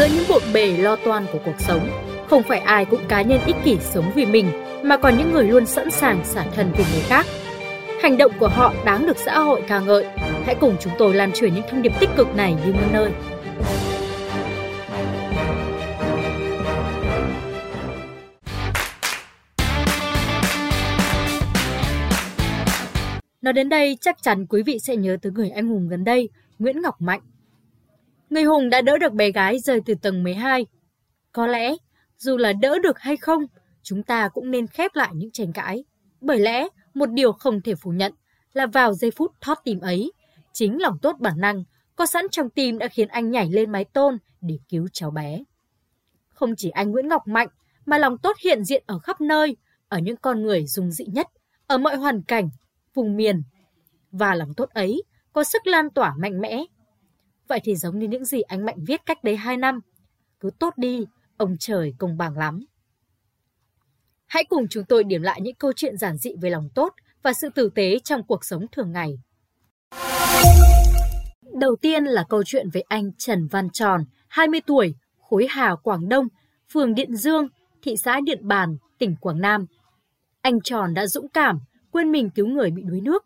Giữa những bộn bề lo toan của cuộc sống, không phải ai cũng cá nhân ích kỷ sống vì mình, mà còn những người luôn sẵn sàng xả thân vì người khác. Hành động của họ đáng được xã hội ca ngợi. Hãy cùng chúng tôi lan truyền những thông điệp tích cực này đi muôn nơi. Nói đến đây, chắc chắn quý vị sẽ nhớ tới người anh hùng gần đây, Nguyễn Ngọc Mạnh. Người hùng đã đỡ được bé gái rơi từ tầng 12. Có lẽ, dù là đỡ được hay không, chúng ta cũng nên khép lại những tranh cãi. Bởi lẽ, một điều không thể phủ nhận là vào giây phút thót tim ấy, chính lòng tốt bản năng có sẵn trong tim đã khiến anh nhảy lên mái tôn để cứu cháu bé. Không chỉ anh Nguyễn Ngọc Mạnh mà lòng tốt hiện diện ở khắp nơi, ở những con người dung dị nhất, ở mọi hoàn cảnh, vùng miền. Và lòng tốt ấy có sức lan tỏa mạnh mẽ. Vậy thì giống như những gì anh Mạnh viết cách đấy 2 năm, cứ tốt đi, ông trời công bằng lắm. Hãy cùng chúng tôi điểm lại những câu chuyện giản dị về lòng tốt và sự tử tế trong cuộc sống thường ngày. Đầu tiên là câu chuyện về anh Trần Văn Tròn, 20 tuổi, khối Hà Quảng Đông, phường Điện Dương, thị xã Điện Bàn, tỉnh Quảng Nam. Anh Tròn đã dũng cảm, quên mình cứu người bị đuối nước.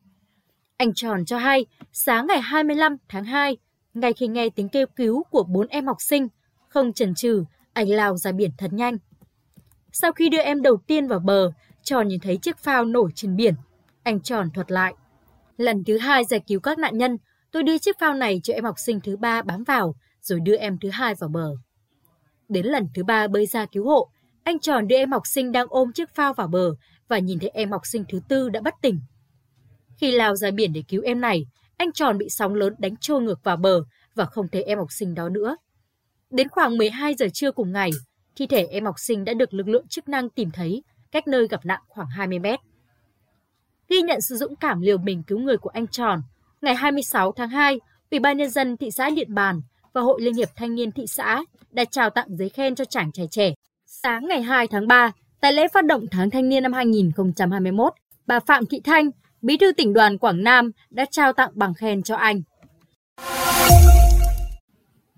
Anh Tròn cho hay, sáng ngày 25 tháng 2, ngay khi nghe tiếng kêu cứu của 4 em học sinh, không chần chừ, anh lao ra biển thật nhanh. Sau khi đưa em đầu tiên vào bờ, Tròn nhìn thấy chiếc phao nổi trên biển. Anh Tròn thuật lại: lần thứ 2 giải cứu các nạn nhân, tôi đưa chiếc phao này cho em học sinh thứ 3 bám vào, rồi đưa em thứ 2 vào bờ. Đến lần thứ 3 bơi ra cứu hộ, anh Tròn đưa em học sinh đang ôm chiếc phao vào bờ và nhìn thấy em học sinh thứ 4 đã bất tỉnh. Khi lao ra biển để cứu em này, anh Tròn bị sóng lớn đánh trôi ngược vào bờ và không thấy em học sinh đó nữa. Đến khoảng 12 giờ trưa cùng ngày, thi thể em học sinh đã được lực lượng chức năng tìm thấy cách nơi gặp nạn khoảng 20 mét. Ghi nhận sự dũng cảm liều mình cứu người của anh Tròn, ngày 26 tháng 2, Ủy ban Nhân dân thị xã Điện Bàn và Hội Liên hiệp Thanh niên thị xã đã trao tặng giấy khen cho chàng trai trẻ. Sáng ngày 2 tháng 3, tại lễ phát động tháng thanh niên năm 2021, bà Phạm Thị Thanh, Bí thư tỉnh đoàn Quảng Nam đã trao tặng bằng khen cho anh.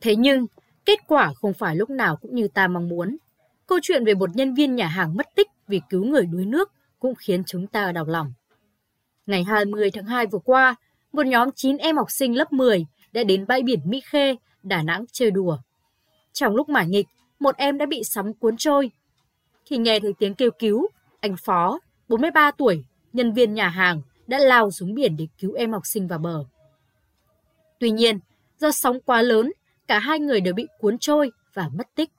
Thế nhưng, kết quả không phải lúc nào cũng như ta mong muốn. Câu chuyện về một nhân viên nhà hàng mất tích vì cứu người đuối nước cũng khiến chúng ta đau lòng. Ngày 20 tháng 2 vừa qua, một nhóm 9 em học sinh lớp 10 đã đến bãi biển Mỹ Khê, Đà Nẵng chơi đùa. Trong lúc mải nghịch, một em đã bị sóng cuốn trôi. Khi nghe thấy tiếng kêu cứu, anh Phó, 43 tuổi, nhân viên nhà hàng, đã lao xuống biển để cứu em học sinh vào bờ. Tuy nhiên, do sóng quá lớn, cả hai người đều bị cuốn trôi và mất tích.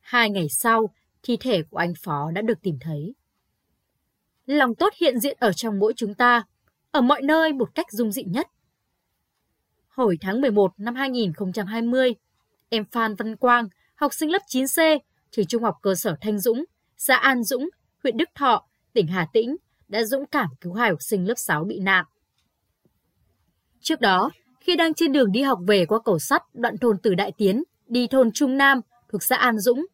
2 ngày sau, thi thể của anh Phó đã được tìm thấy. Lòng tốt hiện diện ở trong mỗi chúng ta, ở mọi nơi một cách dung dị nhất. Hồi tháng 11 năm 2020, em Phan Văn Quang, học sinh lớp 9C, trường trung học cơ sở Thanh Dũng, xã An Dũng, huyện Đức Thọ, tỉnh Hà Tĩnh, đã dũng cảm cứu 2 học sinh lớp 6 bị nạn. Trước đó, khi đang trên đường đi học về qua cầu sắt đoạn thôn Từ Đại Tiến, đi thôn Trung Nam thuộc xã An Dũng,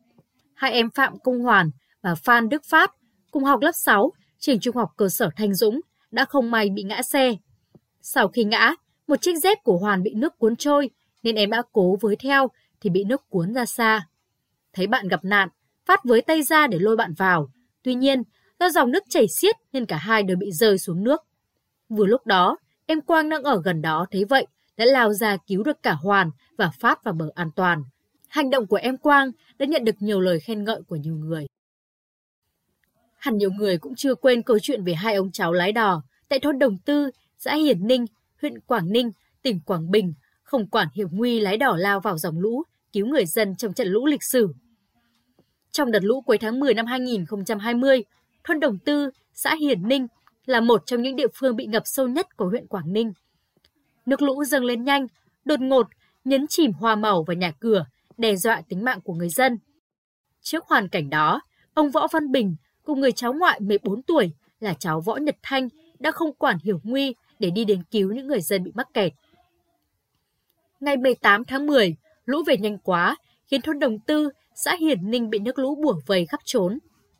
2 em Phạm Công Hoàn và Phan Đức Phát cùng học lớp 6, trường trung học cơ sở Thanh Dũng đã không may bị ngã xe. Sau khi ngã, một chiếc dép của Hoàn bị nước cuốn trôi nên em đã cố với theo thì bị nước cuốn ra xa. Thấy bạn gặp nạn, Phát với tay ra để lôi bạn vào. Tuy nhiên, do dòng nước chảy xiết nên cả hai đều bị rơi xuống nước. Vừa lúc đó, em Quang đang ở gần đó thấy vậy đã lao ra cứu được cả Hoàn và Phát vào bờ an toàn. Hành động của em Quang đã nhận được nhiều lời khen ngợi của nhiều người. Hẳn nhiều người cũng chưa quên câu chuyện về 2 ông cháu lái đò tại thôn Đồng Tư, xã Hiển Ninh, huyện Quảng Ninh, tỉnh Quảng Bình, không quản hiểm nguy lái đò lao vào dòng lũ, cứu người dân trong trận lũ lịch sử. Trong đợt lũ cuối tháng 10 năm 2020, thôn Đồng Tư, xã Hiển Ninh là một trong những địa phương bị ngập sâu nhất của huyện Quảng Ninh. Nước lũ dâng lên nhanh, đột ngột, nhấn chìm hoa màu và nhà cửa, đe dọa tính mạng của người dân. Trước hoàn cảnh đó, ông Võ Văn Bình cùng người cháu ngoại 14 tuổi là cháu Võ Nhật Thanh đã không quản hiểu nguy để đi đến cứu những người dân bị mắc kẹt. Ngày 18 tháng 10, lũ về nhanh quá, khiến thôn Đồng Tư, xã Hiển Ninh bị nước lũ bủa vây khắp trốn,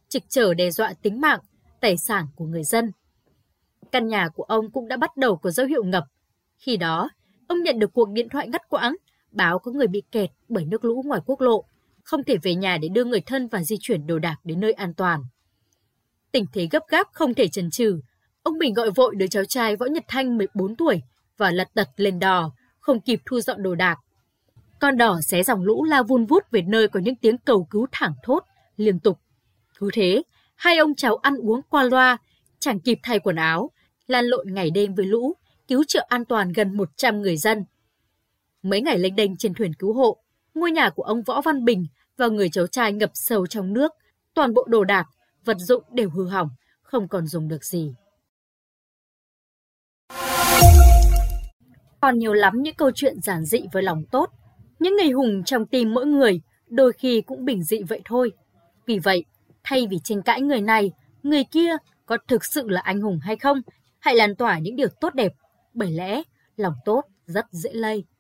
trực trở đe dọa tính mạng, tài sản của người dân. Căn nhà của ông cũng đã bắt đầu có dấu hiệu ngập. Khi đó, ông nhận được cuộc điện thoại ngắt quãng báo có người bị kẹt bởi nước lũ ngoài quốc lộ, không thể về nhà để đưa người thân và di chuyển đồ đạc đến nơi an toàn. Tình thế gấp gáp không thể chần chừ, ông Bình gọi vội đứa cháu trai Võ Nhật Thanh 14 tuổi và lật đật lên đò, không kịp thu dọn đồ đạc. Con đò xé dòng lũ lao vun vút về nơi có những tiếng cầu cứu thảng thốt liên tục. Cứ thế, hai ông cháu ăn uống qua loa, chẳng kịp thay quần áo, lan lộn ngày đêm với lũ, cứu trợ an toàn gần 100 người dân. Mấy ngày lênh đênh trên thuyền cứu hộ, ngôi nhà của ông Võ Văn Bình và người cháu trai ngập sâu trong nước, toàn bộ đồ đạc, vật dụng đều hư hỏng, không còn dùng được gì. Còn nhiều lắm những câu chuyện giản dị với lòng tốt, những người hùng trong tim mỗi người đôi khi cũng bình dị vậy thôi. Vì vậy, thay vì tranh cãi người này, người kia có thực sự là anh hùng hay không, hãy lan tỏa những điều tốt đẹp, bởi lẽ lòng tốt rất dễ lây.